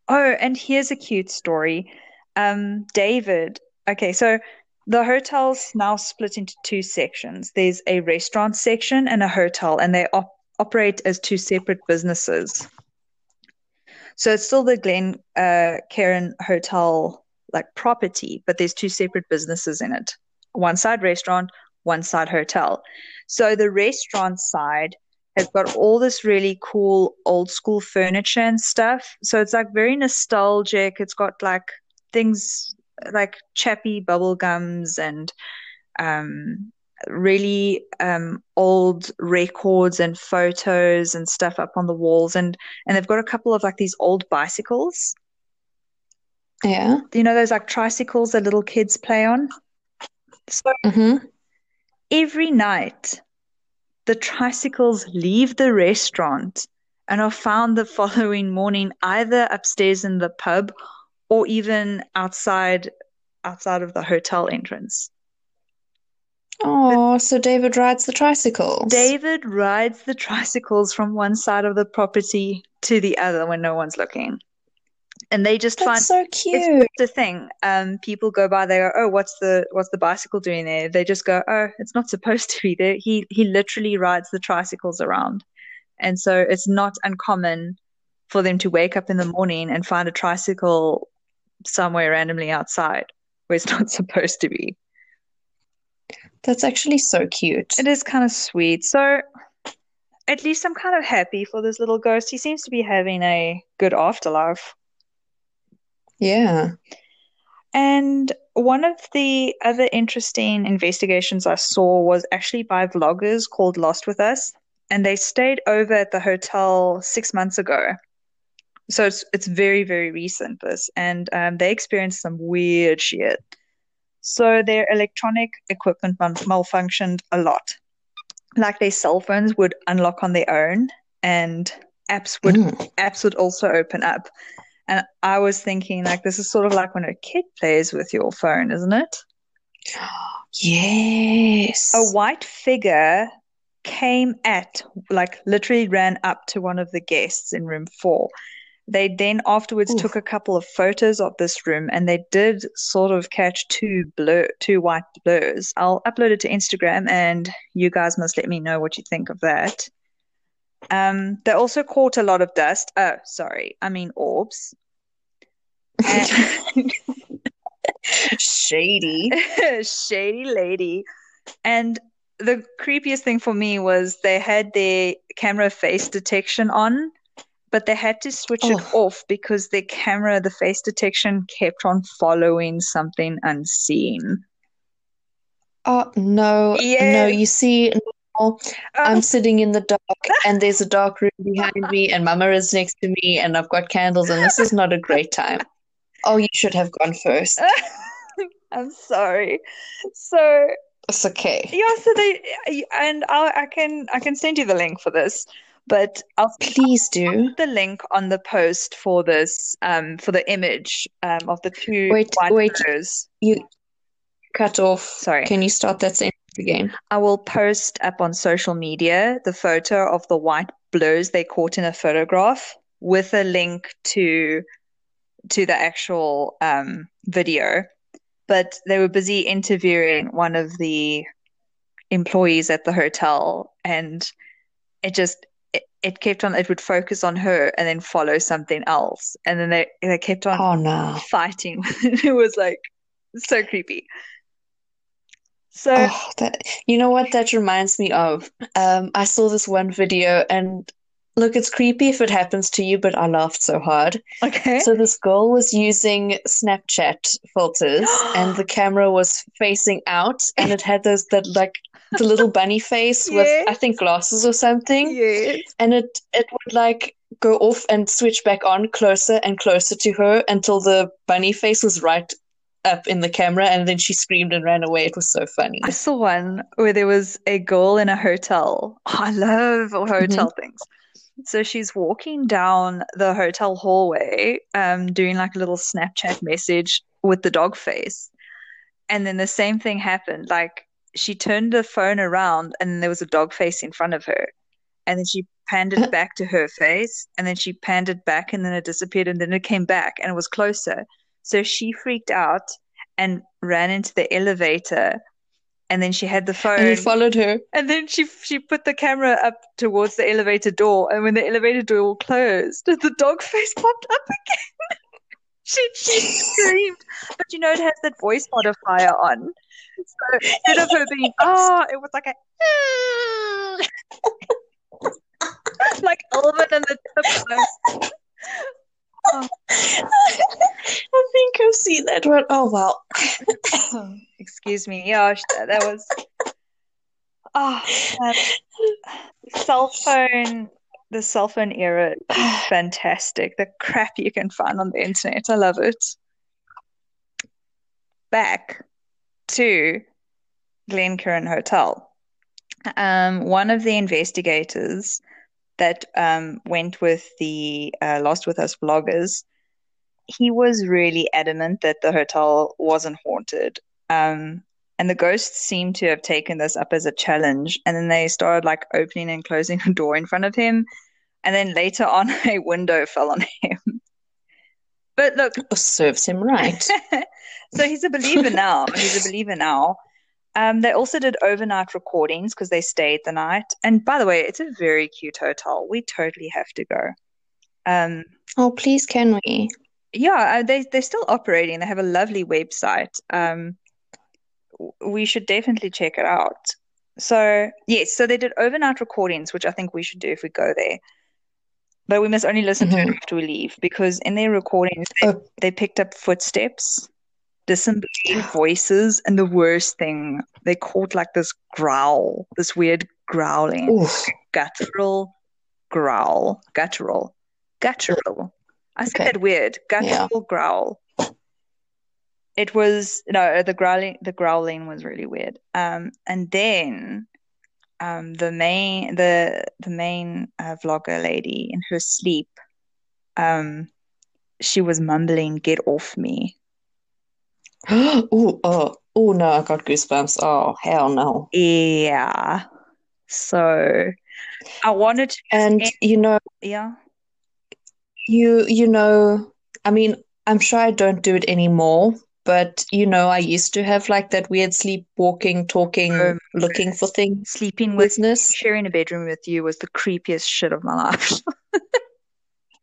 Oh, and here's a cute story. Um, David, okay, so the hotel's now split into two sections. There's a restaurant section and a hotel, and they op- operate as two separate businesses. So it's still the Glencairn uh, Hotel like property, but there's two separate businesses in it. One side restaurant, one side hotel. So the restaurant side has got all this really cool old school furniture and stuff. So it's like very nostalgic. It's got like things like chappy bubble gums and um, really um, old records and photos and stuff up on the walls. And, and they've got a couple of like these old bicycles. Yeah. You know, those like tricycles that little kids play on. So mm-hmm. every night the tricycles leave the restaurant and are found the following morning either upstairs in the pub or even outside outside of the hotel entrance. Oh, so David rides the tricycles. David rides the tricycles from one side of the property to the other when no one's looking. And they just That's find so cute. It's the thing. Um, people go by. They go, "Oh, what's the what's the bicycle doing there?" They just go, "Oh, it's not supposed to be there." He he literally rides the tricycles around, and so it's not uncommon for them to wake up in the morning and find a tricycle somewhere randomly outside where it's not supposed to be. That's actually so cute. It is kind of sweet. So at least I'm kind of happy for this little ghost. He seems to be having a good afterlife. Yeah. And one of the other interesting investigations I saw was actually by vloggers called Lost with Us, and they stayed over at the hotel six months ago. So it's it's very, very recent, this. And um, they experienced some weird shit. So their electronic equipment mal- malfunctioned a lot. Like their cell phones would unlock on their own and apps would mm. apps would also open up. And I was thinking, like, this is sort of like when a kid plays with your phone, isn't it? Yes. A white figure came at, like, literally ran up to one of the guests in room four. They then afterwards Oof. took a couple of photos of this room, and they did sort of catch two blur, two white blurs. I'll upload it to Instagram, and you guys must let me know what you think of that. Um, they also caught a lot of dust. Oh, sorry. I mean orbs. And shady. Shady lady. And the creepiest thing for me was they had their camera face detection on, but they had to switch oh. it off because their camera, the face detection, kept on following something unseen. Oh, no, yeah. no, you see... Oh. I'm sitting in the dark and there's a dark room behind me and Mama is next to me and I've got candles and this is not a great time. Oh, you should have gone first. I'm sorry. So it's okay. Yeah, so they and I'll, I can I can send you the link for this, but I'll please do the link on the post for this um for the image um of the two wait white wait photos. You cut off. Sorry. Can you start that sentence again? I will post up on social media the photo of the white blurs they caught in a photograph with a link to to the actual um, video. But they were busy interviewing one of the employees at the hotel, and it just it, it kept on. It would focus on her and then follow something else, and then they they kept on oh, no. fighting. It was like so creepy. So oh, that, you know what that reminds me of? Um, I saw this one video and look, it's creepy if it happens to you, but I laughed so hard. Okay. So this girl was using Snapchat filters and the camera was facing out and it had those that like the little bunny face yes. with I think glasses or something. Yes. And it it would like go off and switch back on closer and closer to her until the bunny face was right up in the camera, and then she screamed and ran away. It was so funny. I saw one where there was a girl in a hotel. Oh, I love hotel mm-hmm. things. So she's walking down the hotel hallway, um, doing like a little Snapchat message with the dog face. And then the same thing happened. Like she turned the phone around and there was a dog face in front of her. And then she panned it back to her face, and then she panned it back, and then it disappeared, and then it came back and it was closer. So she freaked out and ran into the elevator, and then she had the phone. And you followed her. And then she she put the camera up towards the elevator door, and when the elevator door closed, the dog face popped up again. she, she screamed. But, you know, it has that voice modifier on. So instead of her being, oh, it was like a, like Elvin and the Tiptoes. Oh. I think I've seen that one. Oh wow! Oh, excuse me. Yeah, that was oh, cell phone. The cell phone era is fantastic. The crap you can find on the internet, I love it. Back to Glencairn Hotel. Um, one of the investigators that um, went with the uh, Lost With Us bloggers, he was really adamant that the hotel wasn't haunted. Um, and the ghosts seemed to have taken this up as a challenge. And then they started like opening and closing a door in front of him. And then later on, a window fell on him. But look. Oh, serves him right. So he's a believer now. He's a believer now. Um, they also did overnight recordings because they stayed the night. And by the way, it's a very cute hotel. We totally have to go. Um, oh, please, can we? Yeah, they, they're still operating. They have a lovely website. Um, we should definitely check it out. So, yes, so they did overnight recordings, which I think we should do if we go there. But we must only listen mm-hmm. to it after we leave, because in their recordings, they, oh. they picked up footsteps, disembodied voices, and the worst thing, they caught like this growl, this weird growling, Oof. guttural growl, guttural, guttural. I said okay. that weird guttural yeah. growl. It was no the growling. The growling was really weird. Um, and then, um, the main the the main uh, vlogger lady in her sleep, um, she was mumbling, "Get off me." Ooh, oh, oh no, I got goosebumps. Oh, hell no. Yeah. So I wanted to. And, end- you know. Yeah. You, you know, I mean, I'm sure I don't do it anymore, but, you know, I used to have like that weird sleepwalking, talking, um, looking for things. Sleeping with business. Sharing a bedroom with you was the creepiest shit of my life.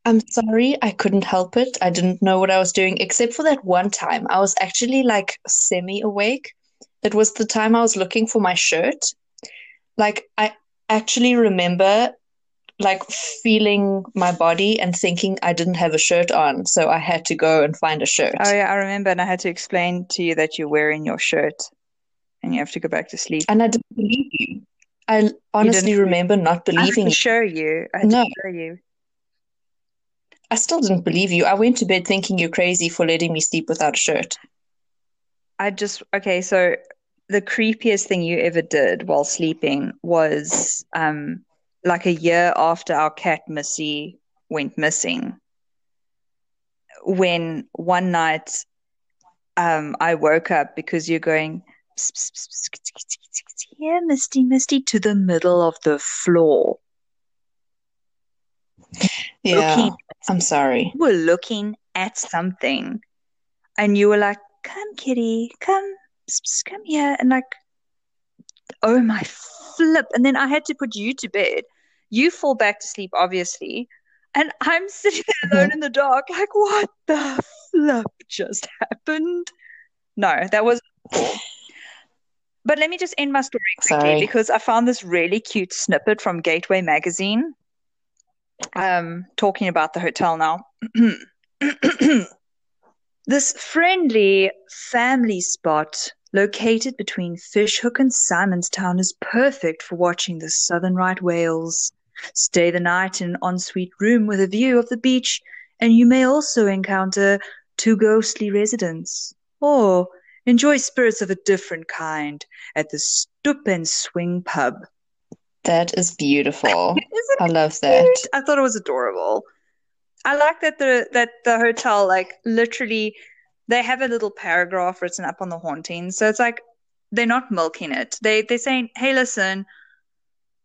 I'm sorry, I couldn't help it. I didn't know what I was doing, except for that one time. I was actually like semi-awake. It was the time I was looking for my shirt. Like I actually remember like feeling my body and thinking I didn't have a shirt on, so I had to go and find a shirt. Oh yeah, I remember. And I had to explain to you that you're wearing your shirt and you have to go back to sleep. And I didn't believe you. I honestly you remember not believing. I had to show you. I had no. to show you. I still didn't believe you. I went to bed thinking you're crazy for letting me sleep without a shirt. I just, okay, so the creepiest thing you ever did while sleeping was um, like a year after our cat Missy went missing, when one night um, I woke up because you're going, yeah, Misty, Misty, to the middle of the floor. Yeah, looking, I'm sorry. We're looking at something, and you were like, "Come, kitty, come, come here," and like, oh my flip! And then I had to put you to bed. You fall back to sleep, obviously, and I'm sitting there alone mm-hmm. in the dark, like, what the flip just happened? No, that was. But let me just end my story quickly sorry. because I found this really cute snippet from Gateway Magazine. Um, talking about the hotel now. This friendly family spot located between Fishhook and Simon's Town is perfect for watching the southern right whales. Stay the night in an ensuite room with a view of the beach, and you may also encounter two ghostly residents. Or enjoy spirits of a different kind at the Stoop and Swing Pub. That is beautiful. I love that. Cute? I thought it was adorable. I like that the that the hotel, like, literally, they have a little paragraph written up on the hauntings. So it's like they're not milking it. They they're saying, "Hey, listen,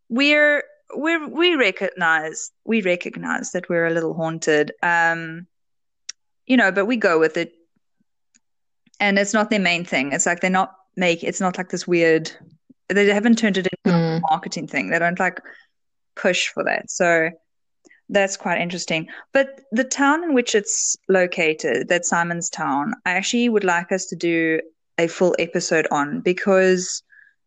we're we we recognize we recognize that we're a little haunted, um, you know, but we go with it." And it's not their main thing. It's like they're not make. It's not like this weird. They haven't turned it into mm. a marketing thing. They don't like push for that. So that's quite interesting. But the town in which it's located, that Simon's Town, I actually would like us to do a full episode on, because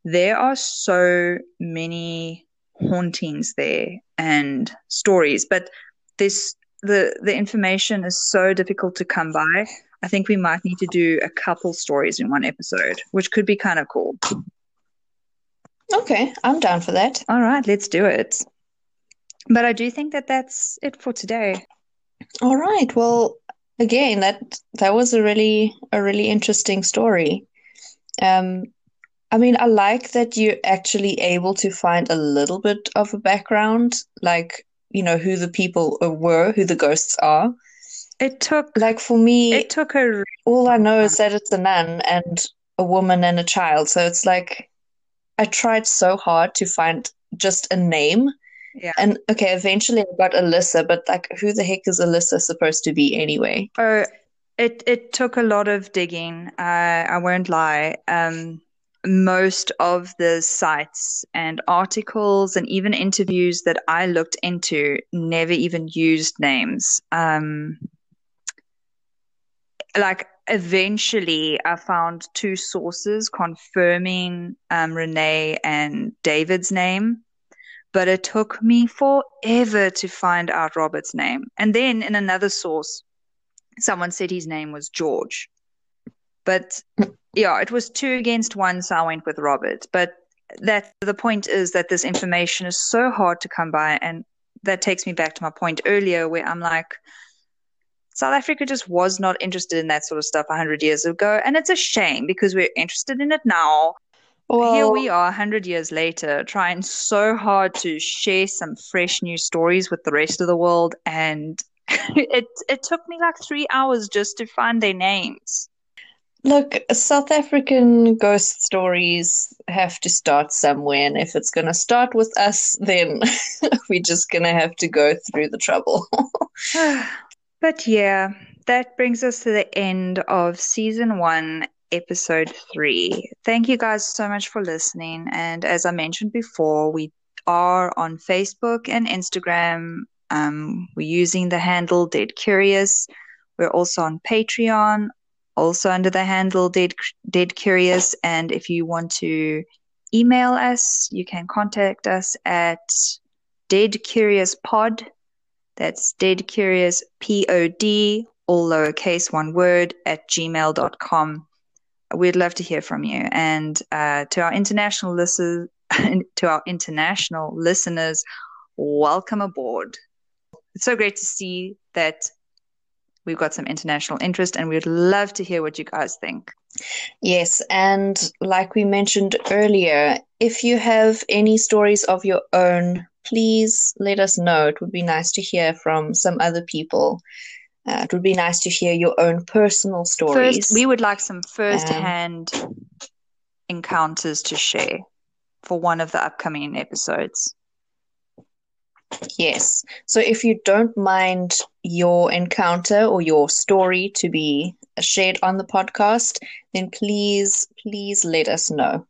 there are so many hauntings there and stories. But this the the information is so difficult to come by. I think we might need to do a couple stories in one episode, which could be kind of cool. Okay, I'm down for that. All right, let's do it. But I do think that that's it for today. All right. Well, again, that that was a really a really interesting story. Um, I mean, I like that you're actually able to find a little bit of a background, like, you know, who the people were, who the ghosts are. It took, like, for me, it took a. All I know is that it's a nun and a woman and a child. So it's like, I tried so hard to find just a name. Yeah. And okay, eventually I got Alyssa, but like, who the heck is Alyssa supposed to be anyway? Oh, it, it took a lot of digging. Uh, I won't lie. Um, most of the sites and articles and even interviews that I looked into never even used names. Um, like, eventually I found two sources confirming um, Renee and David's name, but it took me forever to find out Robert's name. And then in another source, someone said his name was George. But yeah, it was two against one, so I went with Robert. But that the point is that this information is so hard to come by, and that takes me back to my point earlier where I'm like, South Africa just was not interested in that sort of stuff one hundred years ago, and it's a shame because we're interested in it now. Well, here we are one hundred years later trying so hard to share some fresh new stories with the rest of the world, and it it took me like three hours just to find their names. Look, South African ghost stories have to start somewhere, and if it's going to start with us, then we're just going to have to go through the trouble. But yeah, that brings us to the end of season one, episode three. Thank you guys so much for listening. And as I mentioned before, we are on Facebook and Instagram. Um, we're using the handle Dead Curious. We're also on Patreon, also under the handle Dead, Dead Curious. And if you want to email us, you can contact us at Dead Curious Pod. That's Dead Curious P O D, all lowercase, one word, at gmail dot com. We'd love to hear from you. And uh, to our international listeners, to our international listeners, welcome aboard. It's so great to see that we've got some international interest, and we'd love to hear what you guys think. Yes, and like we mentioned earlier, if you have any stories of your own, please let us know. It would be nice to hear from some other people. Uh, it would be nice to hear your own personal stories. First, we would like some first-hand um, encounters to share for one of the upcoming episodes. Yes. So if you don't mind your encounter or your story to be shared on the podcast, then please, please let us know.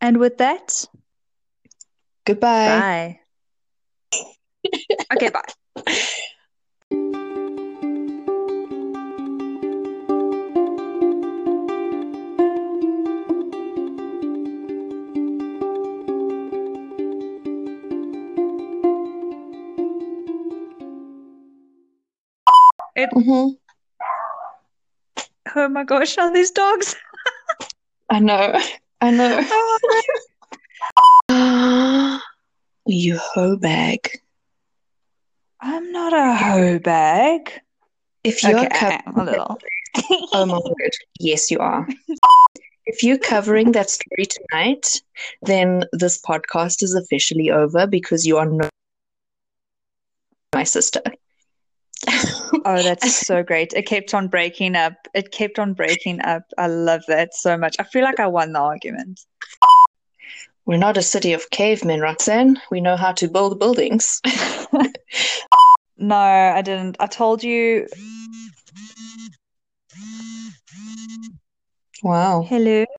And with that, goodbye. Bye. Okay, bye. It, mm-hmm. Oh my gosh, are these dogs? I know, I know. Oh, you hoe bag. I'm not a hoe bag. If you're okay, co- a little. Oh my word, yes you are. If you're covering that story tonight, then this podcast is officially over because you are not my sister. Oh, that's so great. It kept on breaking up. It kept on breaking up. I love that so much. I feel like I won the argument. We're not a city of cavemen, Roxanne. We know how to build buildings. No, I didn't. I told you. Wow. Hello.